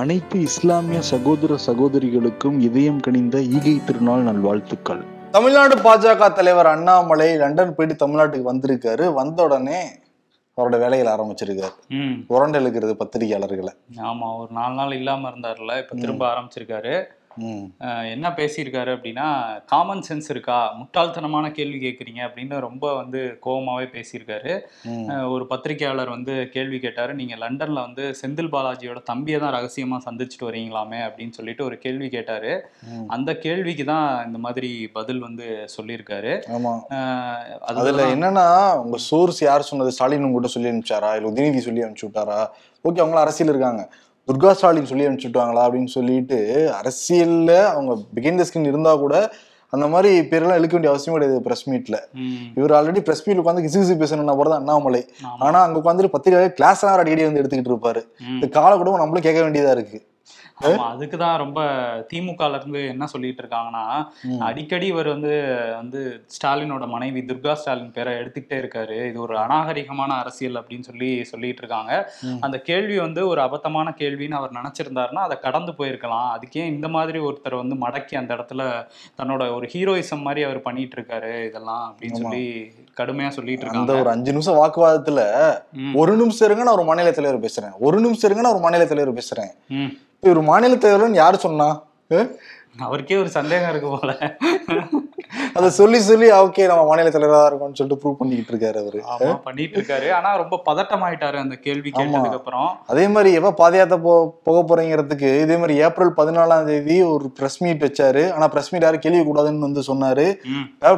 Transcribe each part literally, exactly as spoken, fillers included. அனைத்து இஸ்லாமிய சகோதர சகோதரிகளுக்கும் இதயம் கனிந்த ஈகை திருநாள் நல்வாழ்த்துக்கள். தமிழ்நாடு பாஜக தலைவர் அண்ணாமலை லண்டன் போயிட்டு தமிழ்நாட்டுக்கு வந்திருக்காரு. வந்த உடனே அவரோட வேலைகள் ஆரம்பிச்சிருக்காரு, உரண்டு இழுக்கிறது பத்திரிகையாளர்களை. ஆமா, ஒரு நாலு நாள் இல்லாம இருந்தாருல, இப்ப திரும்ப ஆரம்பிச்சிருக்காரு. என்ன பேசியிருக்காரு அப்படின்னா, காமன் சென்ஸ் இருக்கா, முட்டாள்தனமான கேள்வி கேட்குறீங்க அப்படின்னு ரொம்ப வந்து கோபமாகவே பேசியிருக்காரு. ஒரு பத்திரிகையாளர் வந்து கேள்வி கேட்டார், நீங்கள் லண்டனில் வந்து செந்தில் பாலாஜியோட தம்பியை தான் ரகசியமாக சந்திச்சுட்டு வரீங்களாமே அப்படின்னு சொல்லிட்டு ஒரு கேள்வி கேட்டார். அந்த கேள்விக்கு தான் இந்த மாதிரி பதில் வந்து சொல்லியிருக்காரு. அதில் என்னன்னா, உங்கள் சோர்ஸ் யார் சொன்னது, ஸ்டாலின் உங்கள்கிட்ட சொல்லி அனுப்பிச்சாரா இல்லை உதயநிதி சொல்லி அனுப்பிச்சு விட்டாரா? ஓகே, அவங்களும் அரசியல் இருக்காங்க, துர்கா ஸ்டாலின் சொல்லி அனுப்பிச்சுட்டாங்களா அப்படின்னு சொல்லிட்டு அரசியல்ல அவங்க பிகைண்ட் தி ஸ்கிரீன் இருந்தா கூட அந்த மாதிரி பேரெல்லாம் இழுக்க வேண்டிய அவசியம் கிடையாது. பிரஸ் மீட்ல இவர் ஆல்ரெடி பிரஸ் மீட்ல உட்காந்து கிசு கிசு பேசணும்னா போறது அண்ணாமலை. ஆனா அங்க உட்காந்துட்டு பத்திரிகையாளர் கிளாஸ் எல்லாம் அடிக்கடி வந்து எடுத்துக்கிட்டு இருப்பாரு. இந்த கால கூட நம்மளும் கேட்க வேண்டியதா இருக்கு. அதுக்குதான் ரொம்ப திமுகல இருந்து என்ன சொல்லிட்டு இருக்காங்கன்னா, அடிக்கடி இவர் வந்து வந்து ஸ்டாலினோட மனைவி துர்கா ஸ்டாலின் பேரை எடுத்துக்கிட்டே இருக்காரு, இது ஒரு அநாகரிகமான அரசியல் அப்படின்னு சொல்லி சொல்லிட்டு இருக்காங்க. அந்த கேள்வி வந்து ஒரு அபத்தமான கேள்வின்னு அவர் நினைச்சிருந்தாருன்னா அதை கடந்து போயிருக்கலாம். அதுக்கே இந்த மாதிரி ஒருத்தர் வந்து மடக்கி அந்த இடத்துல தன்னோட ஒரு ஹீரோயிசம் மாதிரி அவர் பண்ணிட்டு இருக்காரு இதெல்லாம் அப்படின்னு சொல்லி கடுமையா சொல்லிட்டு இருக்காங்க. அந்த ஒரு அஞ்சு நிமிஷம் வாக்குவாதத்துல ஒரு நிமிஷம் இருங்க நான் ஒரு மாநில தலைவர் பேசுறேன், ஒரு நிமிஷம் இருங்க நான் ஒரு மாநில தலைவர் பேசுறேன். ஒரு மாநில தலைவர்னு யாரு சொன்னா? அவருக்கே ஒரு சந்தேகம் இருக்கு போல. அதை சொல்லி சொல்லி ஓகே நம்ம மாநில தலைவராக இருக்கோம்னு சொல்லிட்டு ப்ரூவ் பண்ணிட்டு இருக்காரு அவரு, பண்ணிட்டு இருக்காரு. ஆனா ரொம்ப பதட்டம் ஆயிட்டாரு அந்த கேள்வி கேட்டதுக்கு அப்புறம். அதே மாதிரி எப்ப பாதயாத்திரை போ போக போறீங்கிறதுக்கு இதே மாதிரி ஏப்ரல் பதினாலாம் தேதி ஒரு பிரஸ் மீட் வச்சாரு. ஆனா பிரஸ் மீட் யாரும் கேள்வி கூடாதுன்னு வந்து சொன்னாரு,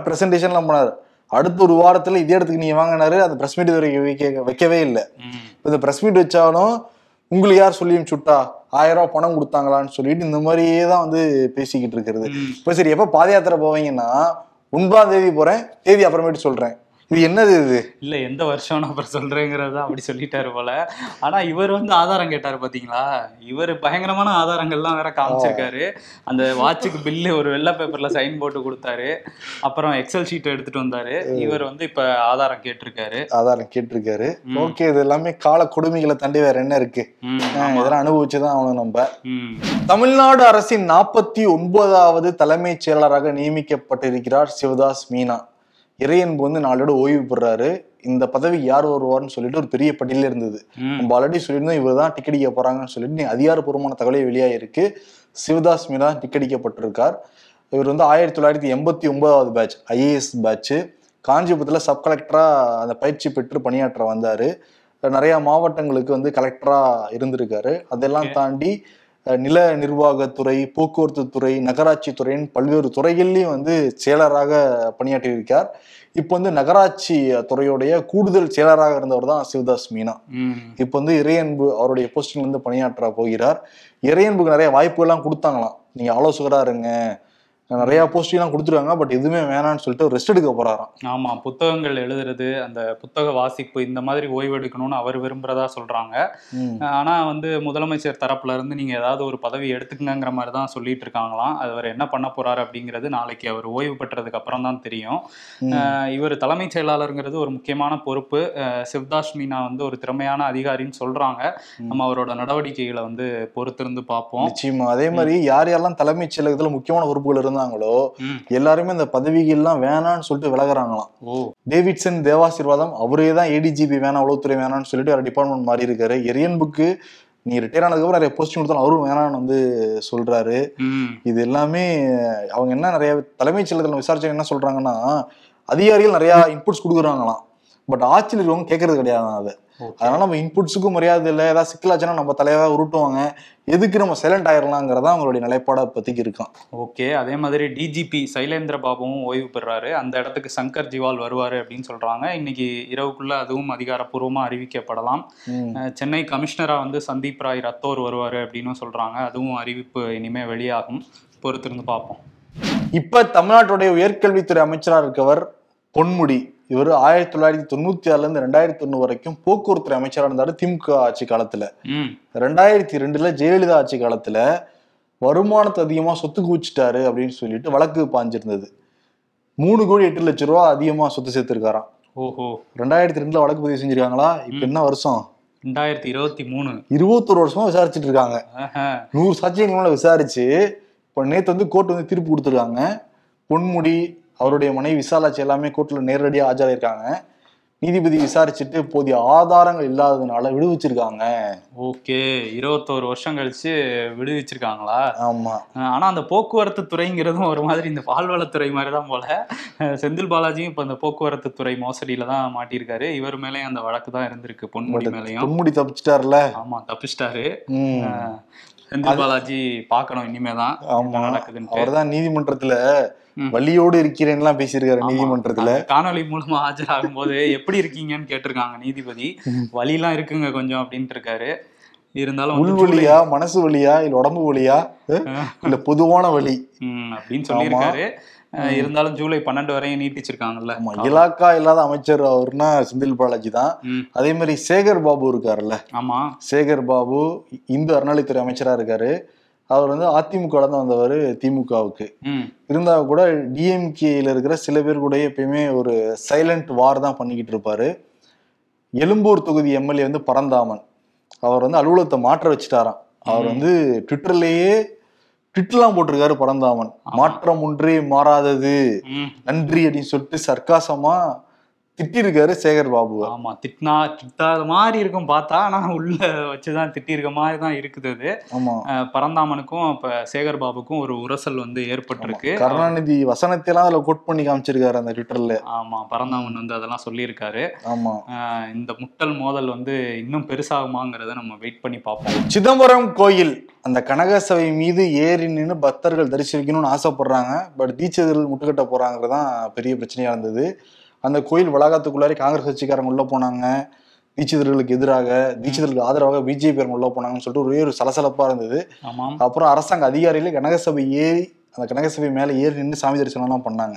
பிரசன்டேஷன் எல்லாம் போனாரு. அடுத்த ஒரு வாரத்துல இதே இடத்துக்கு நீங்க வாங்கினாரு, அந்த பிரஸ் மீட் வரைக்கும் வைக்கவே இல்லை. இந்த பிரஸ் மீட் வச்சாலும் உங்களுக்கு யார் சொல்லியும் சுட்டா, ஆயிரம் ரூபா பணம் கொடுத்தாங்களான்னு சொல்லிட்டு இந்த மாதிரியே தான் வந்து பேசிக்கிட்டு இருக்கிறது. இப்போ சரி எப்போ பாதயாத்திரை போவீங்கன்னா, ஒன்பதாம் தேதி போறேன், தேதி அப்புறமேட்டு சொல்றேன். இது என்னது, இது இல்லை எந்த வருஷம்னு அப்புறம் சொல்றேங்கிறத அப்படி சொல்லிட்டாரு போல. ஆனா இவர் வந்து ஆதாரம் கேட்டாரு பாத்தீங்களா, இவர் பயங்கரமான ஆதாரங்கள்லாம் வேற காமிச்சிருக்காரு. அந்த வாட்சுக்கு பில்லு ஒரு வெள்ளை பேப்பர்ல சைன் போட்டு கொடுத்தாரு, அப்புறம் எக்ஸல் ஷீட் எடுத்துட்டு வந்தாரு. இவர் வந்து இப்ப ஆதாரம் கேட்டிருக்காரு, ஆதாரம் கேட்டிருக்காரு. ஓகே, இது எல்லாமே கால கொடுமைகளை தாண்டி வேற என்ன இருக்கு, இதெல்லாம் அனுபவிச்சுதான் அவனும். நம்ம தமிழ்நாடு அரசின் நாற்பத்தி ஒன்பதாவது தலைமைச் செயலாளராக நியமிக்கப்பட்டிருக்கிறார் சிவதாஸ் மீனா. இறையன்பு வந்து நாளோட ஓய்வு பெறாரு. இந்த பதவி யார் வருவார்னு சொல்லிட்டு ஒரு பெரிய பட்டியல இருந்தது. நம்ம ஆல்ரெடி சொல்லியிருந்தோம் இவர் தான் டிக்கெடிக்க போறாங்கன்னு சொல்லிட்டு அதிகாரப்பூர்வமான தகவலை வெளியாயிருக்கு. சிவதாஸ் மீனா டிக்கெடிக்கப்பட்டிருக்கார். இவர் வந்து ஆயிரத்தி தொள்ளாயிரத்தி எண்பத்தி ஒன்பதாவது பேட்ச், ஐஏஎஸ் பேட்ச். காஞ்சிபுரத்துல சப் கலெக்டரா அந்த பயிற்சி பெற்று பணியாற்ற வந்தாரு. நிறைய மாவட்டங்களுக்கு வந்து கலெக்டரா இருந்திருக்காரு. அதெல்லாம் தாண்டி நில நிர்வாகத்துறை, போக்குவரத்து துறை, நகராட்சி துறையின் பல்வேறு துறைகள்லையும் வந்து செயலராக பணியாற்றியிருக்கார். இப்போ வந்து நகராட்சி துறையுடைய கூடுதல் செயலராக இருந்தவர் தான் சிவதாஸ் மீனா. இப்போ வந்து இறையன்பு அவருடைய போஸ்டிங்ல இருந்து பணியாற்ற போகிறார். இறையன்புக்கு நிறைய வாய்ப்புகள்லாம் கொடுத்தாங்களாம், நீங்க ஆலோசகரா இருங்க, நிறைய போஸ்டிங்லாம் கொடுத்துருக்காங்க, பட் எதுவுமே வேணான்னு சொல்லிட்டு ரெஸ்ட் எடுக்க போறாராம். ஆமா, புத்தகங்கள் எழுதுறது, அந்த புத்தக வாசிப்பு, இந்த மாதிரி ஓய்வு எடுக்கணும்னு அவர் விரும்புறதா சொல்றாங்க. ஆனா வந்து முதலமைச்சர் தரப்புல இருந்து நீங்க ஏதாவது ஒரு பதவி எடுத்துக்கங்கிற மாதிரி தான் சொல்லிட்டு இருக்காங்களாம். அவர் என்ன பண்ண போறாரு அப்படிங்கிறது நாளைக்கு அவர் ஓய்வு பெற்றதுக்கு அப்புறம் தான் தெரியும். இவர் தலைமைச் செயலாளருங்கிறது ஒரு முக்கியமான பொறுப்பு. சிவதாஸ் மீனா வந்து ஒரு திறமையான அதிகாரின்னு சொல்றாங்க. நம்ம அவரோட நடவடிக்கைகளை வந்து பொறுத்திருந்து பார்ப்போம். நிச்சயமா. அதே மாதிரி யார் யாரெல்லாம் தலைமைச் செயலகத்துல முக்கியமான பொறுப்புகள் இருந்தா ங்களோ எல்லாருமே இந்த பதவிகள்லாம் வேணான்னு சொல்லிட்டு விலகிறாங்களாம். டேவிட்சன் தேவாசீர்வாதம் அவரே தான் ஏடிஜிபி வேணாம், உளவுத்துறை வேணான்னு சொல்லிட்டு வேற டிபார்ட்மெண்ட் மாறி இருக்காரு. எரியன்புக்கு நீ ரிட்டையர் ஆனதுக்கப்புறம் நிறைய போஸ்டிங் கொடுத்தாலும் அவரும் வேணான்னு வந்து சொல்றாரு. இது எல்லாமே அவங்க என்ன நிறைய தலைமைச் செயலகத்துல விசாரிச்சாங்க, என்ன சொல்றாங்கன்னா அதிகாரிகள் நிறைய இன்புட்ஸ் கொடுக்குறாங்களாம், பட் ஆட்சியில் இருக்கவங்க கேட்கறது கிடையாது. அதை அதனால நம்ம இன்புட்ஸுக்கும் மரியாதை இல்லை, ஏதாவது சிக்கலாச்சுன்னா நம்ம தலைவா உருட்டுவாங்க, எதுக்கு நம்ம சைலண்ட் ஆயிடலாங்கிறதா அவங்களுடைய நிலைப்பாடை பத்திக்கு இருக்கான். ஓகே, அதே மாதிரி டிஜிபி சைலேந்திர பாபுவும் ஓய்வு பெறாரு. அந்த இடத்துக்கு சங்கர் ஜிவால் வருவாரு அப்படின்னு சொல்றாங்க. இன்னைக்கு இரவுக்குள்ள அதுவும் அதிகாரப்பூர்வமா அறிவிக்கப்படலாம். சென்னை கமிஷனரா வந்து சந்தீப் ராய் ரத்தோர் வருவாரு அப்படின்னு சொல்றாங்க. அதுவும் அறிவிப்பு இனிமே வெளியாகும், பொறுத்திருந்து பார்ப்போம். இப்ப தமிழ்நாட்டுடைய உயர்கல்வித்துறை அமைச்சராக இருக்கவர் பொன்முடி. இவர் ஆயிரத்தி தொள்ளாயிரத்தி தொண்ணூத்தி ஆறுல இருந்து ரெண்டாயிரத்தி ஒண்ணு வரைக்கும் போக்குவரத்து அமைச்சராக இருந்தாரு திமுக ஆட்சி காலத்துல. ரெண்டாயிரத்தி ரெண்டுல ஜெயலலிதா ஆட்சி காலத்துல வருமானத்தை அதிகமா சொத்து குவிச்சிட்டாரு அப்படின்னு சொல்லிட்டு வழக்கு பாஞ்சிருந்தது. மூணு கோடி எட்டு லட்சம் ரூபா அதிகமா சொத்து சேர்த்திருக்காராம். ஓஹோ, ரெண்டாயிரத்தி ரெண்டுல வழக்கு பதிவு செஞ்சிருக்காங்களா? இப்ப என்ன வருஷம், ரெண்டாயிரத்தி இருபத்தி மூணு இருபத்தொரு வருஷமா விசாரிச்சுட்டு இருக்காங்க. நூறு சாட்சியங்களோட விசாரிச்சு இப்போ நேற்று வந்து கோர்ட் வந்து தீர்ப்பு கொடுத்துருக்காங்க. பொன்முடி, அவருடைய மனைவி விசாலாட்சி எல்லாமே கோர்ட்டில் நேரடியாக ஆஜராயிருக்காங்க. நீதிபதி விசாரிச்சுட்டு போதிய ஆதாரங்கள் இல்லாததுனால விடுவிச்சிருக்காங்க. ஓகே, இருபத்தோரு வருஷம் கழிச்சு விடுவிச்சிருக்காங்களா? ஆமா. ஆனா அந்த போக்குவரத்து துறைங்கிறதும் ஒரு மாதிரி இந்த பால்வளத்துறை மாதிரிதான் போல. செந்தில் பாலாஜியும் இப்ப இந்த போக்குவரத்து துறை மோசடியில தான் மாட்டியிருக்காரு. இவர் மேலேயும் அந்த வழக்கு தான் இருந்திருக்கு, பொன்முடி மேலேயும். பொன்முடி தப்பிச்சிட்டாருல? ஆமா, தப்பிச்சிட்டாரு. செந்தில் பாலாஜி பாக்கணும் இனிமேதான் நடக்குதுன்னு. அவர்தான் நீதிமன்றத்துல வலியோடு இருக்கிறேன்னு எல்லாம் பேசியிருக்காரு. நீதிமன்றத்துல காணொலி மூலமா ஆஜராகும் போது எப்படி இருக்கீங்கன்னு கேட்டிருக்காங்க நீதிபதி. வலி எல்லாம் இருக்குங்க கொஞ்சம் அப்படின்ட்டு இருக்காரு. இருந்தாலும் உள் வலியா, மனசு வலியா, இல்ல உடம்பு வலியா, இல்ல பொதுவான வலி அப்படின்னு சொல்லியிருக்காரு. இருந்தாலும் ஜூலை பன்னெண்டு வரையும் நீட்டிச்சிருக்காங்கல்ல. இலாக்கா இல்லாத அமைச்சர் அவருன்னா செந்தில் பாலாஜி தான். அதே மாதிரி சேகர் பாபு இருக்காருல்ல. ஆமா, சேகர் பாபு இந்து அறநிலைத்துறை அமைச்சரா இருக்காரு. அவர் வந்து அதிமுக தான் வந்தவர் திமுகவுக்கு. இருந்தா கூட டிஎம்கேல இருக்கிற சில பேர் கூட எப்பயுமே ஒரு சைலண்ட் வார் தான் பண்ணிக்கிட்டு இருப்பாரு. எழும்பூர் தொகுதி எம்எல்ஏ வந்து பரந்தாமன், அவர் வந்து அலுவலகத்தை மாற்ற வச்சுட்டாராம். அவர் வந்து ட்விட்டர்லயே ட்விட்டர்லாம் போட்டிருக்காரு பரந்தாமன், மாற்றம் ஒன்றே மாறாதது நன்றி அப்படின்னு சொல்லிட்டு சர்க்காசமா திட்டிருக்காரு சேகர் பாபு. ஆமா, திட்டினா திட்டாத மாதிரி இருக்கும் பார்த்தா, ஆனா உள்ள வச்சுதான் திட்டி இருக்க மாதிரி தான் இருக்குது அது. ஆமா, பரந்தாமனுக்கும் இப்ப சேகர் பாபுக்கும் ஒரு உரசல் வந்து ஏற்பட்டிருக்கு. கருணாநிதி வசனத்தை எல்லாம் அதுல கோட் பண்ணி காமிச்சிருக்காரு அந்த ட்விட்டர்ல. ஆமா, பரந்தாமன் வந்து அதெல்லாம் சொல்லியிருக்காரு. ஆமா, இந்த முட்டல் மோதல் வந்து இன்னும் பெருசாகுமாங்கிறத நம்ம வெயிட் பண்ணி பார்ப்போம். சிதம்பரம் கோயில் அந்த கனகசபை மீது ஏறி நின்று பக்தர்கள் தரிசிக்கணும்னு ஆசைப்படுறாங்க. பட் தீட்சிதர்கள் முட்டுக்கட்ட போறாங்கிறதான் பெரிய பிரச்சனையா இருந்தது. அந்த கோயில் வளாகத்துக்குள்ளாரி காங்கிரஸ் கட்சிக்காரங்க உள்ள போனாங்க, தீட்சிதர்களுக்கு எதிராக, தீட்சிதர்களுக்கு ஆதரவாக பிஜேபி உள்ள போனாங்கன்னு சொல்லிட்டு ஒரே ஒரு சலசலப்பா இருந்தது. அப்புறம் அரசாங்க அதிகாரிகளே கனகசபை ஏறி அந்த கனகசபை மேலே ஏறி நின்று சாமி தரிசனம்லாம் பண்ணாங்க.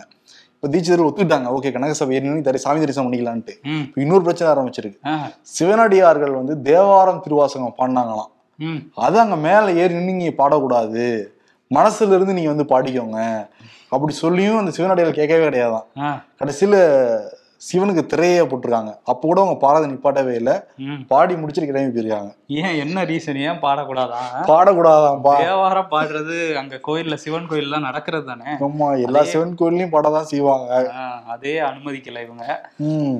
இப்போ தீட்சிதர்கள் ஒத்துக்கிட்டாங்க, ஓகே கனகசபை ஏறி நின்று சாமி தரிசனம் பண்ணிக்கலான்ட்டு. இப்போ இன்னொரு பிரச்சனை ஆரம்பிச்சிருக்கு. சிவனடியார்கள் வந்து தேவாரம் திருவாசகம் பாடினாங்களாம். அது அங்கே மேலே ஏறி நின்று நீங்க பாடக்கூடாது, மனசுல இருந்து நீங்க வந்து பாடிக்கோங்க அப்படி சொல்லியும் அந்த சிவனடியால் கேட்கவே கிடையாதான். கடைசியில சிவனுக்கு திரையே போட்டிருக்காங்க. அப்ப கூட அவங்க பாடாத நிப்பாட்டவே இல்லை, பாடி முடிச்சுட்டு கிளம்பி போயிருக்காங்க. ஏன், என்ன ரீசன்? ஏன் பாடக்கூடாதான்? பாடக்கூடாதான். தேவாரம் பாடுறது அங்க கோயில்ல, சிவன் கோயில்ல நடக்கிறது தானே. ஆமா, எல்லா சிவன் கோயிலையும் பாடதான் செய்வாங்க. அதே அனுமதிக்கல இவங்க. ம்,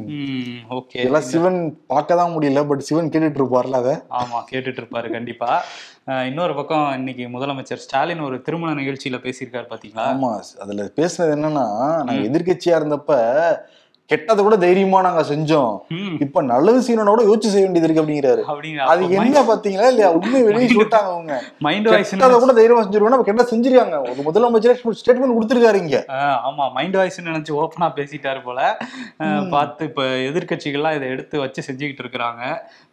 ஓகே. எல்லாம் சிவன் பார்க்கதான் முடியல, பட் சிவன் கேட்டுட்டு இருப்பாருல அதை. ஆமா, கேட்டுட்டு இருப்பாரு கண்டிப்பா. இன்னொரு பக்கம் இன்னைக்கு முதலமைச்சர் ஸ்டாலின் ஒரு திருமண நிகழ்ச்சியில பேசியிருக்காரு பாத்தீங்களா? ஆமா, அதுல பேசினது என்னன்னா, நாங்க எதிர்கட்சியா இருந்தப்ப கெட்டதை கூட தைரியமா நாங்க செஞ்சோம், இப்ப நல்லது சீனோட யோசிச்சு செய்ய வேண்டியது இருக்கு அப்படிங்கிறாரு. அது என்ன பாத்தீங்களா இல்லையா? உண்மை வெளியே சொல்லிட்டாங்க அவங்க. மைண்ட் வாய்ஸ் கூட தைரியமா செஞ்சிருவோம், நம்ம கெட்ட செஞ்சிருக்காங்க. ஒரு முதலமைச்சர் ஸ்டேட்மெண்ட் கொடுத்துருக்காரு இங்க. ஆமா, மைண்ட் வாய்ஸ் நினைச்சு ஓப்பனா பேசிட்டாரு போல. பார்த்து இப்ப எதிர்கட்சிகள்லாம் இதை எடுத்து வச்சு செஞ்சுக்கிட்டு இருக்கிறாங்க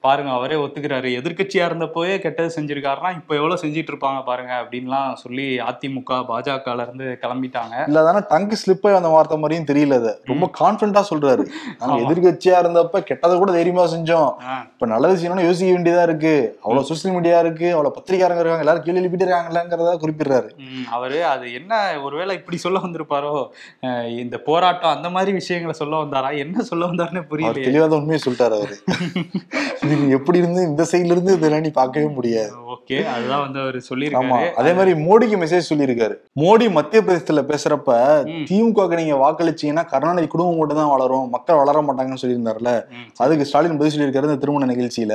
பாருங்க. அவரே ஒத்துக்கிறாரு, எதிர்கட்சியா இருந்தப்போயே கெட்டது செஞ்சிருக்காருன்னா இப்ப எவ்வளவு செஞ்சுட்டு இருப்பாங்க பாருங்க அப்படின்லாம் சொல்லி அதிமுக பாஜக இருந்து கிளம்பிட்டாங்க. இல்லாதானா டங்கு ஸ்லிப் ஆகி அந்த வார்த்தை மாதிரியும் தெரியல. அது ரொம்ப கான்பிடன்ட் சொல்றாரு, நாங்க எதிர்கட்சியா இருந்தப்ப கெட்டதை கூட தைரியமா செஞ்சோம், இப்ப நல்லது செய்யணும்னு யோசிக்க வேண்டியதா இருக்கு. அவ்வளவு சோசியல் மீடியா இருக்கு, அவ்வளவு பத்திரிகாரங்க இருக்காங்க, எல்லாரும் கீழே எழுப்பிட்டு இருக்காங்களாங்கிறத குறிப்பிடுறாரு அவரு. அது என்ன, ஒருவேளை இப்படி சொல்ல வந்திருப்பாரோ, இந்த போராட்டம் அந்த மாதிரி விஷயங்களை சொல்ல வந்தாரா, என்ன சொல்ல வந்தாருன்னு புரியல. தெளிவாத உண்மையை சொல்லிட்டாரு அவரு. இது எப்படி இருந்து இந்த சைட்ல இருந்து இதெல்லாம் நீ பார்க்கவே முடியாது. ஓகே, அதுதான் வந்து அவரு சொல்லியிருக்காரு. அதே மாதிரி மோடிக்கு மெசேஜ் சொல்லியிருக்காரு. மோடி மத்திய பிரதேசத்துல பேசுறப்ப திமுக நீங்க வாக்களிச்சீங்கன்னா கருணாநிதி குடும்பம் மட்டும் தான் வளரும், மக்கள் வளர மாட்டாங்கன்னு சொல்லியிருந்தாருல. அதுக்கு ஸ்டாலின் பதில் சொல்லியிருக்காரு இந்த திருமண நிகழ்ச்சியில.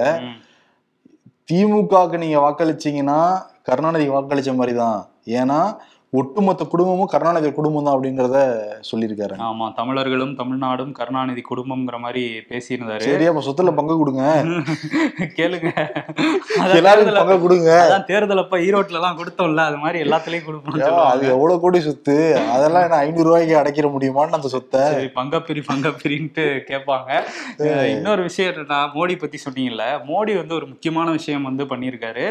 திமுகவுக்கு நீங்க வாக்களிச்சீங்கன்னா கருணாநிதி வாக்களிச்ச மாதிரி தான், ஏன்னா ஒட்டுமொத்த குடும்பமும் கருணாநிதி குடும்பம் தான் அப்படிங்கிறத சொல்லியிருக்காரு. ஆமா, தமிழர்களும் தமிழ்நாடும் கருணாநிதி குடும்பம்ங்கிற மாதிரி பேசியிருந்தாரு. சரி, அப்ப சொத்துல பங்கு கொடுங்க, கேளுங்க, எல்லாரும் பங்கு கொடுங்க. தேர்தல் அப்ப ஈரோட்ல எல்லாம் கொடுத்தோம்ல, அது மாதிரி எல்லாத்துலயும் கொடுப்போம். அது எவ்வளவு கோடி சொத்து, அதெல்லாம் என்ன ஐநூறு ரூபாய்க்கு அடைக்கிற முடியுமான்னு அந்த சொத்தை பங்கப்பிரி பங்கப்பிரின்ட்டு கேட்பாங்க. இன்னொரு விஷயம் என்னன்னா, மோடி பத்தி சொன்னீங்கல்ல, மோடி வந்து ஒரு முக்கியமான விஷயம் வந்து பண்ணியிருக்காரு.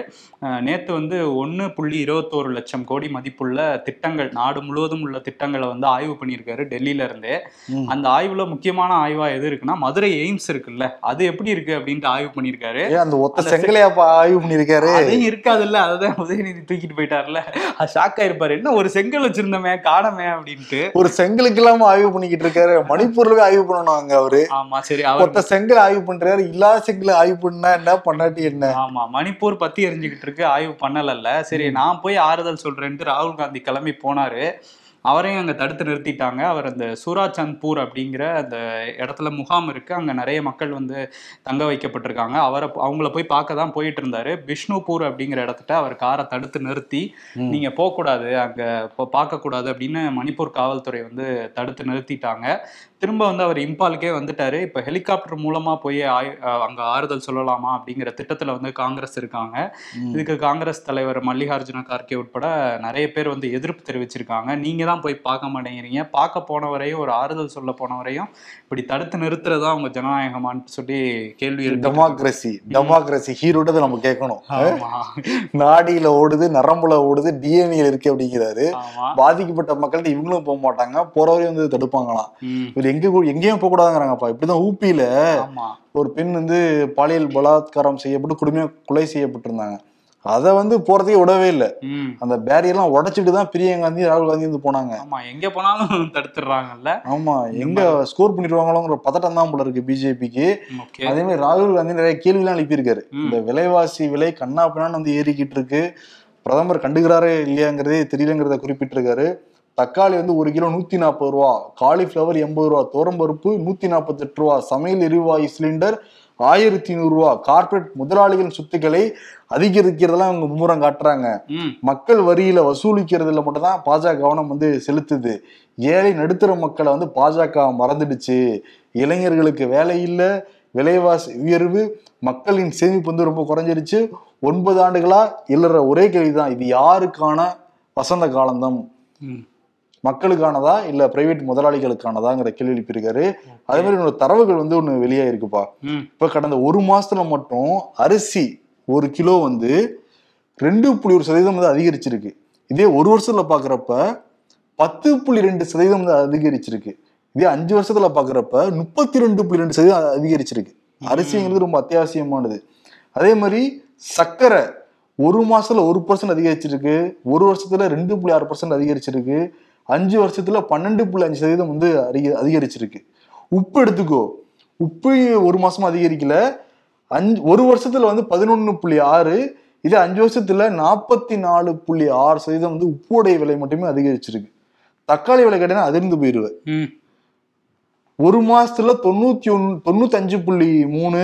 நேத்து வந்து ஒன்னு புள்ளி இருபத்தோரு லட்சம் கோடி மதிப்புள்ள திட்டங்கள், நாடு முழுவதும் உள்ள திட்டங்களை வந்து ஆய்வு பண்ணியிருக்காரு டெல்லியில இருந்தே. அந்த ஆய்வுல முக்கியமான ஆய்வா எது இருக்குன்னா மதுரை எய்ம்ஸ் இருக்குல்ல, அது எப்படி இருக்கு அப்படின்ட்டு ஆய்வு பண்ணியிருக்காரு. அந்த ஒத்த செங்கலையா ஆய்வு பண்ணியிருக்காரு, அதையும் இருக்காதுல்ல, அதுதான் உதயநிதி தூக்கிட்டு போயிட்டாருல, அது ஷாக் ஆயிருப்பாரு, என்ன ஒரு செங்கல் வச்சிருந்தமே காணமே அப்படின்ட்டு. ஒரு செங்கலுக்கு இல்லாம ஆய்வு பண்ணிக்கிட்டு இருக்காரு, மணிப்பூர்லவே ஆய்வு பண்ணணும் அங்க அவரு. ஆமா சரி, ஒத்த செங்கல் ஆய்வு பண்றாரு, இல்லாத செங்கல் ஆய்வு பண்ணா என்ன பண்ணாட்டி என்ன. ஆமா மணிப்பூர் பத்தி எரிஞ்சுக்கிட்டு இருக்கு, ஆய்வு பண்ணல. சரி நான் போய் ஆறுதல் சொல்றேன்ட்டு ராகுல் காந்தி கிளம்பி போனாரு, அவரையும் அங்கே தடுத்து நிறுத்திட்டாங்க. அவர் அந்த சூராச்சந்த்பூர் அப்படிங்கிற அந்த இடத்துல முகாம் இருக்குது, அங்கே நிறைய மக்கள் வந்து தங்க வைக்கப்பட்டிருக்காங்க, அவரை அவங்கள போய் பார்க்க தான் போயிட்டு இருந்தார். பிஷ்ணுபூர் அப்படிங்கிற இடத்துட்ட அவர் காரை தடுத்து நிறுத்தி நீங்கள் போகக்கூடாது, அங்கே இப்போ பார்க்கக்கூடாது அப்படின்னு மணிப்பூர் காவல்துறை வந்து தடுத்து நிறுத்திட்டாங்க. திரும்ப வந்து அவர் இம்பாலுக்கே வந்துட்டார். இப்போ ஹெலிகாப்டர் மூலமாக போய் ஆய் அங்கே ஆறுதல் சொல்லலாமா அப்படிங்கிற திட்டத்தில் வந்து காங்கிரஸ் இருக்காங்க. இதுக்கு காங்கிரஸ் தலைவர் மல்லிகார்ஜுன கார்கே உட்பட நிறைய பேர் வந்து எதிர்ப்பு தெரிவிச்சிருக்காங்க. நீங்கள் தான் போய் பார்க்க மாட்டேங்கிறீங்க, பார்க்க போனவரையும் ஒரு ஆறுதல் சொல்ல போனவரையும் இப்படி தடுத்து நிறுத்துறதா அவங்க ஜனநாயகமான்னு சொல்லி கேள்வி இருக்கு. டெமோக்ரஸி டெமோக்ரஸி ஹீரோட்டதை நம்ம கேட்கணும். நாடியில் ஓடுது, நரம்புல ஓடுது, டிஎன்ஏல இருக்கு அப்படிங்கிறாரு. பாதிக்கப்பட்ட மக்கள்கிட்ட இவங்களும் போக மாட்டாங்க, போறவரையும் வந்து தடுப்பாங்களாம். எங்க எங்கேயும் போக கூடாதுங்கிறாங்கப்பா. இப்படிதான் ஊப்பியில ஒரு பெண் வந்து பாலியல் பலாத்காரம் செய்யப்பட்டு கொடுமையா கொலை செய்யப்பட்டிருந்தாங்க. அதை வந்து போறதுக்கே விடவே இல்லை, அந்த பேரியர்லாம் உடைச்சிட்டு தான் பிரியங்கா காந்தி ராகுல் காந்தி வந்து போனாங்க. ஆமா எங்க போனாலும் தடுத்துடுறாங்கல்ல. ஆமா எங்க ஸ்கோர் பண்ணிடுவாங்களோங்கிற பதட்டம் தான் போல இருக்கு பிஜேபிக்கு. அதே மாதிரி ராகுல் காந்தி நிறைய கேள்வி எல்லாம் அனுப்பியிருக்காரு. இந்த விலைவாசி விலை கண்ணா பின்னான்னு வந்து ஏறிக்கிட்டு இருக்கு, பிரதமர் கண்டுக்கிறாரு இல்லையாங்கிறதே தெரியலங்கிறத குறிப்பிட்டிருக்காரு. தக்காளி வந்து ஒரு கிலோ நூற்றி நாற்பது ரூபா, காலிஃப்ளவர் எண்பது ரூபா, துவரம்பருப்பு நூற்றி நாற்பத்தி எட்டு ரூபா, சமையல் எரிவாயு சிலிண்டர் ஆயிரத்தி நூறுரூவா. கார்பரேட் முதலாளிகளின் சொத்துக்களை அதிகரிக்கிறதெல்லாம் அவங்க மும்முரம் காட்டுறாங்க. மக்கள் வரியில வசூலிக்கிறதுல மட்டும்தான் பாஜக கவனம் வந்து செலுத்துது. ஏழை நடுத்தர மக்களை வந்து பாஜக மறந்துடுச்சு. இளைஞர்களுக்கு வேலை இல்லை, விலைவாசி உயர்வு, மக்களின் சேமிப்பு வந்து ரொம்ப குறைஞ்சிருச்சு. ஒன்பது ஆண்டுகளா எழுற ஒரே கேள்விதான், இது யாருக்கான வசந்த காலந்தம், மக்களுக்கானதா இல்ல பிரைவேட் முதலாளிகளுக்கானதாங்கிற கேள்வி எழுப்பியிருக்காரு. அதே மாதிரி இன்னொரு தரவுகள் வந்து ஒண்ணு வெளியா இருக்குப்பா. இப்ப கடந்த ஒரு மாசத்துல மட்டும் அரிசி ஒரு கிலோ வந்து ரெண்டு புள்ளி ஒரு சதவீதம் வந்து அதிகரிச்சிருக்கு. இதே ஒரு வருஷத்துல பாக்குறப்ப பத்து புள்ளி ரெண்டு சதவீதம் வந்து அதிகரிச்சிருக்கு. இதே அஞ்சு வருஷத்துல பாக்குறப்ப முப்பத்தி ரெண்டு புள்ளி ரெண்டு சதவீதம் அதிகரிச்சிருக்கு. அரிசிங்கிறது ரொம்ப அத்தியாவசியமானது. அதே மாதிரி சர்க்கரை ஒரு மாசத்துல ஒரு பர்சன்ட் அதிகரிச்சிருக்கு, ஒரு வருஷத்துல ரெண்டு புள்ளி ஆறு பர்சன்ட் அதிகரிச்சிருக்கு, அஞ்சு வருஷத்துல பன்னெண்டு புள்ளி அஞ்சு சதவீதம் வந்து அதிகரிச்சிருக்கு. உப்பு எடுத்துக்கோ, உப்பு ஒரு மாசமா அதிகரிக்கல, அஞ்சு ஒரு வருஷத்துல வந்து பதினொன்னு புள்ளி ஆறு, இதே அஞ்சு வருஷத்துல நாற்பத்தி நாலு புள்ளி ஆறு சதவீதம் வந்து உப்புடைய விலை மட்டுமே அதிகரிச்சிருக்கு. தக்காளி விலை கேட்டீங்கன்னா அதிர்ந்து போயிடுவேன். ஒரு மாசத்துல தொண்ணூத்தி ஒன்னு தொண்ணூத்தி அஞ்சு புள்ளி மூணு,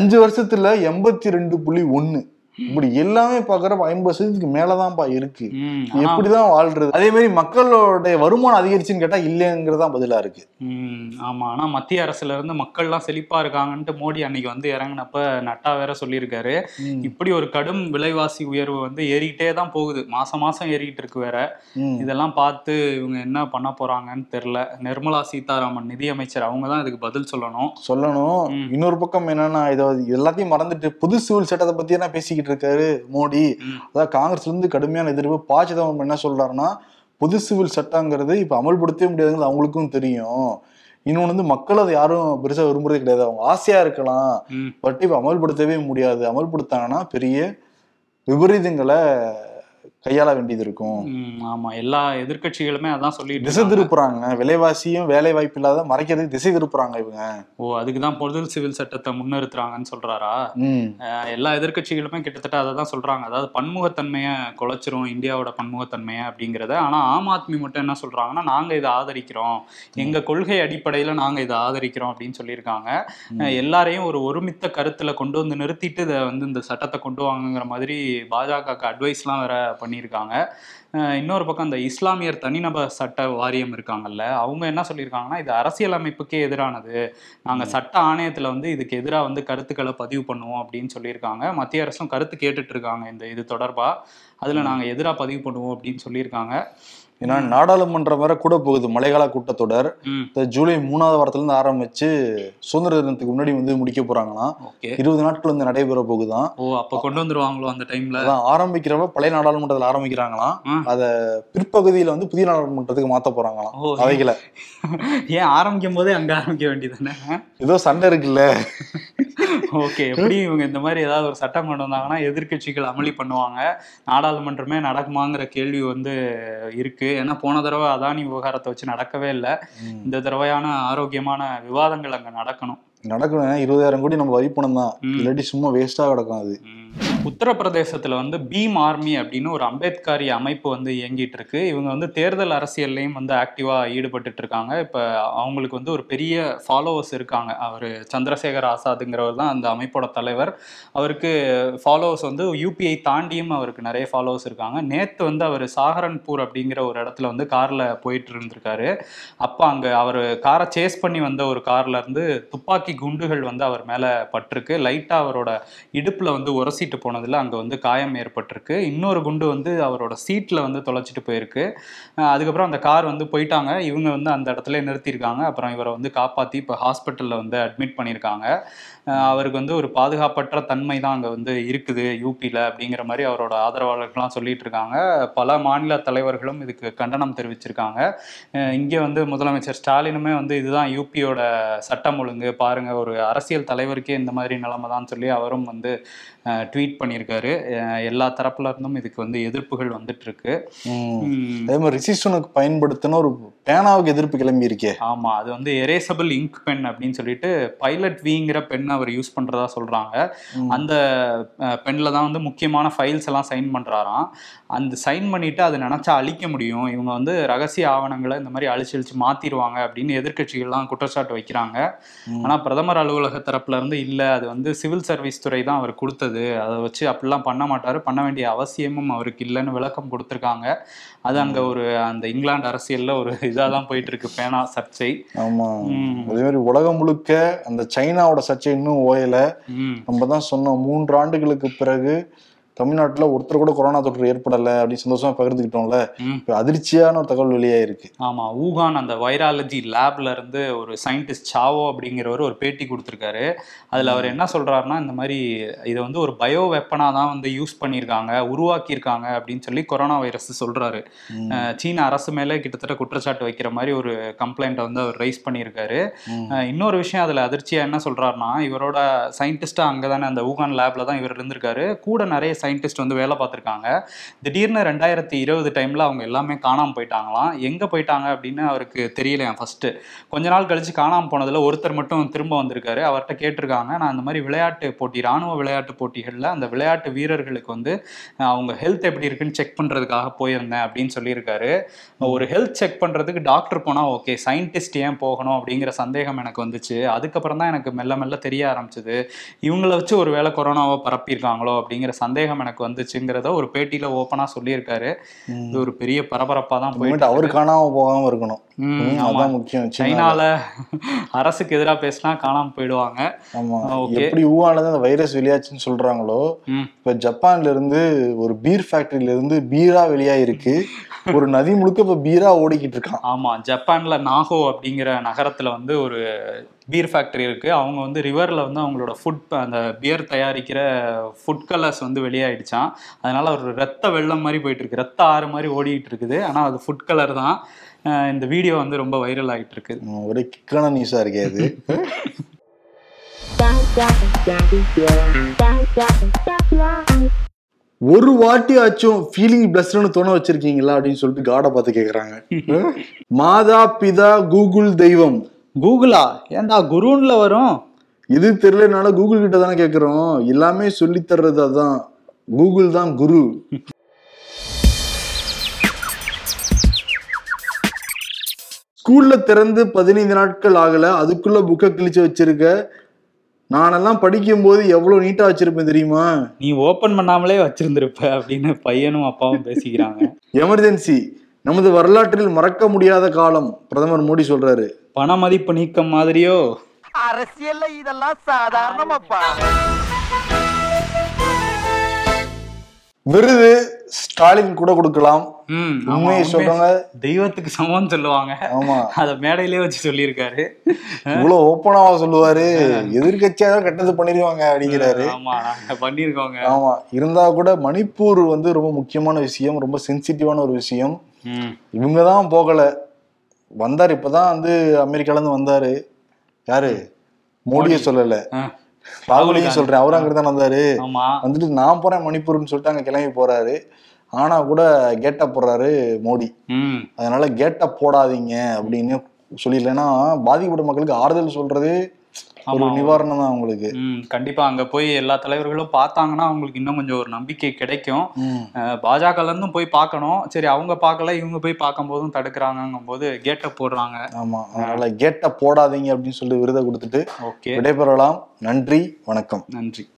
அஞ்சு வருஷத்துல எண்பத்தி ரெண்டு புள்ளி ஒன்னு. இப்படி எல்லாமே பாக்குறப்ப ஐம்பது சதவீதத்துக்கு மேலதான்ப்பா இருக்கு. எப்படிதான் வாழ்றது? அதே மாதிரி மக்களோட வருமானம் அதிகரிச்சுன்னு கேட்டா இல்லைங்கிறதான் பதிலா இருக்கு. உம் ஆமா. ஆனா மத்திய அரசுல இருந்து மக்கள் எல்லாம் செழிப்பா இருக்காங்கன்ட்டு மோடி அன்னைக்கு வந்து இறங்கினப்ப நட்டா வேற சொல்லியிருக்காரு. இப்படி ஒரு கடும் விலைவாசி உயர்வு வந்து ஏறிக்கிட்டே தான் போகுது, மாசம் மாசம் ஏறிக்கிட்டு இருக்கு வேற. இதெல்லாம் பார்த்து இவங்க என்ன பண்ண போறாங்கன்னு தெரியல. நிர்மலா சீதாராமன் நிதியமைச்சர் அவங்கதான் இதுக்கு பதில் சொல்லணும் சொல்லணும் இன்னொரு பக்கம் என்னன்னா, இதை எல்லாத்தையும் மறந்துட்டு புது சிவில் சட்டத்தை பத்தி என்ன பேசிக்கிட்டு இருக்காரு மோடி. அதாவது காங்கிரஸ்ல இருந்து கடுமையான எதிர்ப்பு. பா சிதம்பரம் என்ன சொல்றாருன்னா, பொது சிவில் சட்டங்கிறது இப்ப அமல்படுத்தவே முடியாதுங்கிறது அவங்களுக்கும் தெரியும். இன்னொன்று வந்து மக்கள் அதை யாரும் பெருசா விரும்புறது கிடையாது, அவங்க ஆசையா இருக்கலாம், பட் இப்ப அமல்படுத்தவே முடியாது. அமல்படுத்தாங்கன்னா பெரிய விபரீதங்களை கையாள வேண்டியது இருக்கும். ஆமா, எல்லா எதிர்கட்சிகளுமே அதான் சொல்லி திசை திருப்புறாங்க. விலைவாசியும் வேலை வாய்ப்பு இல்லாத மறைக்கிறதுக்கு திசை திருப்புறாங்க இவங்க. ஓ, அதுக்குதான் பொது சிவில் சட்டத்தை முன்னிறுத்துறாங்கன்னு சொல்றாரா? எல்லா எதிர்கட்சிகளுமே கிட்டத்தட்ட அதை தான் சொல்றாங்க. அதாவது பன்முகத்தன்மையை குலைச்சிரும், இந்தியாவோட பன்முகத்தன்மையை அப்படிங்கிறத. ஆனா ஆம் ஆத்மி மட்டும் என்ன சொல்றாங்கன்னா, நாங்க இதை ஆதரிக்கிறோம், எங்க கொள்கை அடிப்படையில நாங்க இதை ஆதரிக்கிறோம் அப்படின்னு சொல்லியிருக்காங்க. எல்லாரையும் ஒரு ஒருமித்த கருத்துல கொண்டு வந்து நிறுத்திட்டு இதை வந்து இந்த சட்டத்தை கொண்டு வாங்குங்கிற மாதிரி பாஜகவுக்கு அட்வைஸ்லாம் வேற பண்ணி இருக்காங்க. இன்னொரு பக்கம் இந்த இஸ்லாமியர் தனிநபர் சட்ட வாரியம் இருக்காங்கல்ல, அவங்க என்ன சொல்லியிருக்காங்கன்னா, இது அரசியல் அமைப்புக்கே எதிரானது, நாங்கள் சட்ட ஆணையத்தில் வந்து இதுக்கு எதிராக வந்து கருத்துக்களை பதிவு பண்ணுவோம் அப்படின்னு சொல்லியிருக்காங்க. மத்திய அரசும் கருத்து கேட்டுட்டு இருக்காங்க இந்த இது தொடர்பாக, அதில் நாங்கள் எதிராக பதிவு பண்ணுவோம் அப்படின்னு சொல்லியிருக்காங்க. ஏன்னா நாடாளுமன்றம் வரை கூட போகுது. மழைக்கால கூட்டத்தொடர் ஜூலை மூணாவது வாரத்துல இருந்து ஆரம்பிச்சு சுதந்திர தினத்துக்கு முன்னாடி வந்து முடிக்க போறாங்களாம். இருபது நாட்கள் வந்து நடைபெற போகுதான். அப்ப கொண்டு வந்துருவாங்களோ அந்த டைம்ல. அதான் ஆரம்பிக்கிறப்ப பழைய நாடாளுமன்றத்துல ஆரம்பிக்கிறாங்களாம், அத பிற்பகுதியில வந்து புதிய நாடாளுமன்றத்துக்கு மாத்த போறாங்களாம். அவைகள ஏன் ஆரம்பிக்கும் போதே அங்க ஆரம்பிக்க வேண்டியதானே? ஏதோ சண்டை இருக்குல்ல. ஓகே, எப்படி இவங்க இந்த மாதிரி ஏதாவது ஒரு சட்டம் கொண்டு வந்தாங்கன்னா எதிர்கட்சிகள் அமளி பண்ணுவாங்க, நாடாளுமன்றமே நடக்குமாங்கிற கேள்வி வந்து இருக்கு. ஏன்னா போன தடவை அதானி விவகாரத்தை வச்சு நடக்கவே இல்லை. இந்த தடவையான ஆரோக்கியமான விவாதங்கள் அங்கே நடக்கணும் நடக்கணும் இருபதாயிரம் கோடி நம்ம வரி பணம் தான், இல்லாட்டி சும்மா வேஸ்டா கிடக்கும். அது உத்தரப்பிரதேசத்துல வந்து பீம் ஆர்மி அப்படின்னு ஒரு அம்பேத்கரிய அமைப்பு வந்து இயங்கிட்டு இருக்கு. இவங்க வந்து தேர்தல் அரசியல்லையும் வந்து ஆக்டிவா ஈடுபட்டு இருக்காங்க. இப்ப அவங்களுக்கு வந்து ஒரு பெரிய ஃபாலோவர்ஸ் இருக்காங்க. அவர் சந்திரசேகர் ஆசாத்ங்கிறவர் தான் அந்த அமைப்போட தலைவர். அவருக்கு ஃபாலோவர்ஸ் வந்து யூபிஐ தாண்டியும் அவருக்கு நிறைய ஃபாலோவர்ஸ் இருக்காங்க. நேற்று வந்து அவர் சாஹரன்பூர் அப்படிங்கிற ஒரு இடத்துல வந்து கார்ல போயிட்டு இருந்திருக்காரு. அப்ப அங்க அவர் காரை சேஸ் பண்ணி வந்த ஒரு கார்ல இருந்து துப்பாக்கி குண்டுகள் வந்து அவர் மேல பட்டிருக்கு. லைட்டா அவரோட இடுப்புல வந்து உரசிட்டு போன அங்க வந்து காயம் ஏற்பட்டிருக்கு. இன்னொரு குண்டு வந்து அவரோட சீட்ல வந்து தொலைச்சிட்டு போயிருக்கு. அதுக்கப்புறம் அந்த கார் வந்து போயிட்டாங்க. இவங்க வந்து அந்த இடத்துல நிறுத்திருக்காங்க. அப்புறம் இவரை வந்து காப்பாத்தி இப்ப ஹாஸ்பிட்டல்ல வந்து அட்மிட் பண்ணியிருக்காங்க. அவருக்கு வந்து ஒரு பாதுகாப்பற்ற தன்மை தான் அங்க வந்து இருக்குது யூபியில அப்படிங்கிற மாதிரி அவரோட ஆதரவாளர்கள்லாம் சொல்லிட்டு இருக்காங்க. பல மாநில தலைவர்களும் இதுக்கு கண்டனம் தெரிவிச்சிருக்காங்க. இங்க வந்து முதலமைச்சர் ஸ்டாலினுமே வந்து இதுதான் யூபியோட சட்டம் ஒழுங்கு பாருங்க, ஒரு அரசியல் தலைவருக்கே இந்த மாதிரி நிலைமை தான் சொல்லி அவரும் வந்து ட்வீட் பண்ணியிருக்காரு. எல்லா தரப்புல இருந்தும் இதுக்கு வந்து எதிர்ப்புகள் வந்துட்டு இருக்கு. அதே மாதிரி ரிசிஸ்டனுக்கு பயன்படுத்தின ஒரு பேனாவுக்கு எதிர்ப்பு கிளம்பி இருக்கே. ஆமா, அது வந்து எரேசபிள் இங்க் பென் அப்படின்னு சொல்லிட்டு பைலட் விங்கிற பெண் அவர் யூஸ் பண்றதா சொல்றாங்க. அந்த பெண்ல தான் வந்து முக்கியமான ஃபைல்ஸ் எல்லாம் சைன் பண்றாராம். அந்த சைன் பண்ணிட்டு அது நினைச்சா அழிக்க முடியும். இவங்க வந்து ரகசிய ஆவணங்களை இந்த மாதிரி அழிச்சு அழிச்சு மாத்திடுவாங்க அப்படின்னு எதிர்கட்சிகள்லாம் குற்றச்சாட்டு வைக்கிறாங்க. ஆனா பிரதமர் அலுவலக தரப்புல இருந்து இல்ல, அது வந்து சிவில் சர்வீஸ் துறை தான் அவர் கொடுத்தது, அதை வச்சு அப்படிலாம் பண்ண மாட்டாரு, பண்ண வேண்டிய அவசியமும் அவருக்கு இல்லைன்னு விளக்கம் கொடுத்துருக்காங்க. அது அங்க ஒரு அந்த இங்கிலாந்து அரசியல்ல ஒரு இதாதான் போயிட்டு இருக்கு பேனா சர்ச்சை. ஆமா, அதே மாதிரி உலகம் முழுக்க அந்த சைனாவோட சர்ச்சை இன்னும் ஓயல. நம்ம தான் சொன்னோம் மூன்று ஆண்டுகளுக்கு பிறகு தமிழ்நாட்டில் ஒருத்தர் கூட கொரோனா தொற்று ஏற்படலை அப்படின்னு சந்தோஷமா பகிர்ந்துக்கிட்டோம்ல. இப்போ அதிர்ச்சியான ஒரு தகவல் வெளியாயிருக்கு. ஆமாம், ஊகான் அந்த வைராலஜி லேப்ல இருந்து ஒரு சயின்டிஸ்ட் சாவோ அப்படிங்கிறவர் ஒரு பேட்டி கொடுத்துருக்காரு. அதில் அவர் என்ன சொல்றாருன்னா, இந்த மாதிரி இதை வந்து ஒரு பயோ வெப்பனாக தான் வந்து யூஸ் பண்ணியிருக்காங்க, உருவாக்கியிருக்காங்க அப்படின்னு சொல்லி கொரோனா வைரஸ் சொல்றாரு. சீன அரசு மேலே கிட்டத்தட்ட குற்றச்சாட்டு வைக்கிற மாதிரி ஒரு கம்ப்ளைண்ட் வந்து அவர் ரைஸ் பண்ணியிருக்காரு. இன்னொரு விஷயம் அதில் அதிர்ச்சியாக என்ன சொல்றாருன்னா, இவரோட சயின்டிஸ்டாக அங்கே தானே அந்த ஊகான் லேப்ல தான் இவர் இருந்திருக்காரு, கூட நிறைய சயின்டிஸ்ட் வந்து வேலை பார்த்திருக்காங்க. திடீர்னு ரெண்டாயிரத்தி இருபது டைம்ல அவங்க எல்லாமே காணாம போயிட்டாங்களாம். எங்க போயிட்டாங்க அப்படின்னு அவருக்கு தெரியலையா. ஃபர்ஸ்ட் கொஞ்ச நாள் கழிச்சு காணாம போனதுல ஒருத்தர் மட்டும் திரும்ப வந்திருக்காரு. அவர்கிட்ட கேட்டிருக்காங்க, நான் இந்த மாதிரி விளையாட்டு போட்டி ராணுவ விளையாட்டு போட்டிகள்ல அந்த விளையாட்டு வீரர்களுக்கு வந்து அவங்க ஹெல்த் எப்படி இருக்குன்னு செக் பண்றதுக்காக போயிருந்தேன் அப்படின்னு சொல்லியிருக்காரு. ஒரு ஹெல்த் செக் பண்றதுக்கு டாக்டர் போனா ஓகே, சயின்டிஸ்ட் ஏன் போகணும் அப்படிங்கிற சந்தேகம் எனக்கு வந்துச்சு. அதுக்கப்புறம் தான் எனக்கு மெல்ல மெல்ல தெரிய ஆரம்பிச்சது இவங்களை வச்சு ஒரு வேளை கொரோனாவை பரப்பியிருக்காங்களோ அப்படிங்கிற சந்தேகம் எனக்கு வந்துச்சுங்கிறத ஒரு பேட்டியில ஓபனா சொல்லியிருக்காரு. இது ஒரு பெரிய பரபரப்பா தான் போயிட்டு அவரு காணாம போகாம இருக்கணும். சைனால அரசுக்கு எதிராக பேசினா காணாம போயிடுவாங்க. எப்படி ஊகான்ல அந்த வைரஸ் வெளியாச்சுன்னு சொல்றாங்களோ, இப்ப ஜப்பான்ல இருந்து ஒரு பீர் ஃபேக்டரியில இருந்து பீரா வெளியாயிருக்கு. ஒரு நதி முழுக்க இப்ப பீரா ஓடிக்கிட்டு இருக்கான். ஆமா, ஜப்பான்ல நாகோ அப்படிங்கிற நகரத்துல வந்து ஒரு பீர் ஃபேக்ட்ரி இருக்குது. அவங்க வந்து ரிவரில் வந்து அவங்களோட ஃபுட் அந்த பியர் தயாரிக்கிற ஃபுட் கலர்ஸ் வந்து வெளியாகிடுச்சான். அதனால் ஒரு ரத்த வெள்ளம் மாதிரி போயிட்டுருக்கு, ரத்த ஆறு மாதிரி ஓடிக்கிட்டு இருக்குது. ஆனால் அது ஃபுட் கலர் தான். இந்த வீடியோ வந்து ரொம்ப வைரல் ஆகிட்டு இருக்கு. ஒரே கிக்கான நியூஸாக இருக்கே அது. ஒரு வாட்டி ஆச்சும் ஃபீலிங் பிளஸ்ட்னு தோண வச்சிருக்கீங்களா அப்படின்னு சொல்லிட்டு காடை பார்த்து கேட்குறாங்க. மாதா பிதா கூகுள் தெய்வம். கூகுளா? ஏண்டா குருன்ல வரும்? இது தெரியலனால கூகுள் கிட்ட தானே கேட்குறோம். எல்லாமே சொல்லி தர்றது அதான், கூகுள் தான் குரு. ஸ்கூல்ல திறந்து பதினைந்து நாட்கள் ஆகல, அதுக்குள்ள புக்கை கிழிச்சு வச்சிருக்க. நானெல்லாம் படிக்கும் போது எவ்வளவு நீட்டா வச்சிருப்பேன் தெரியுமா? நீ ஓபன் பண்ணாமலே வச்சிருந்திருப்ப அப்படின்னு பையனும் அப்பாவும் பேசிக்கிறாங்க. எமர்ஜென்சி நமது வரலாற்றில் மறக்க முடியாத காலம், பிரதமர் மோடி சொல்றாரு. பண மதிப்பு நீக்கம் மாதிரியோ அரசியல்ல இதெல்லாம் சாதாரணமாப்பா. விருது ஸ்டாலின் கூட கொடுக்கலாம். உண்மையை சொல்றாங்க, தெய்வத்துக்கு சமம் சொல்லுவாங்க. ஆமா, அத மேடையிலே வச்சு சொல்லியிருக்காரு. இவ்வளவு ஓப்பனாவா சொல்லுவாரு, எதிர்கட்சியா தான் கட்டது பண்ணிருவாங்க அப்படிங்கிறாரு. ஆமா, பண்ணிருக்காங்க. ஆமா, இருந்தா கூட மணிப்பூர் வந்து ரொம்ப முக்கியமான விஷயம், ரொம்ப சென்சிட்டிவான ஒரு விஷயம். இவங்கதான் போகல, வந்தாரு. இப்பதான் வந்து அமெரிக்கால இருந்து வந்தாரு. யாரு? மோடியை சொல்லல, ராகுலையும் சொல்றேன். அவரும் அங்கிருந்தான் வந்தாரு. வந்துட்டு நான் போறேன் மணிப்பூர்னு சொல்லிட்டு அங்க கிளம்பி போறாரு. ஆனா கூட கேட்டா போடுறாரு மோடி. அதனால கேட்டா போடாதீங்க அப்படின்னு சொல்லிடலன்னா பாதிக்கப்பட்ட மக்களுக்கு ஆறுதல் சொல்றது ஒரு நிவாரணம் தான் அவங்களுக்கு. கண்டிப்பா அங்க போய் எல்லா தலைவர்களும் பார்த்தாங்கன்னா அவங்களுக்கு இன்னும் கொஞ்சம் ஒரு நம்பிக்கை கிடைக்கும். பாஜகல இருந்தும் போய் பார்க்கணும். சரி, அவங்க பார்க்கல, இவங்க போய் பார்க்கும் போதும் தடுக்கிறாங்கும் போது கேட்ட போடுறாங்க. ஆமா, அதனால கேட்ட போடாதீங்க அப்படின்னு சொல்லி விருதை கொடுத்துட்டு ஓகே விடைபெறலாம். நன்றி, வணக்கம். நன்றி.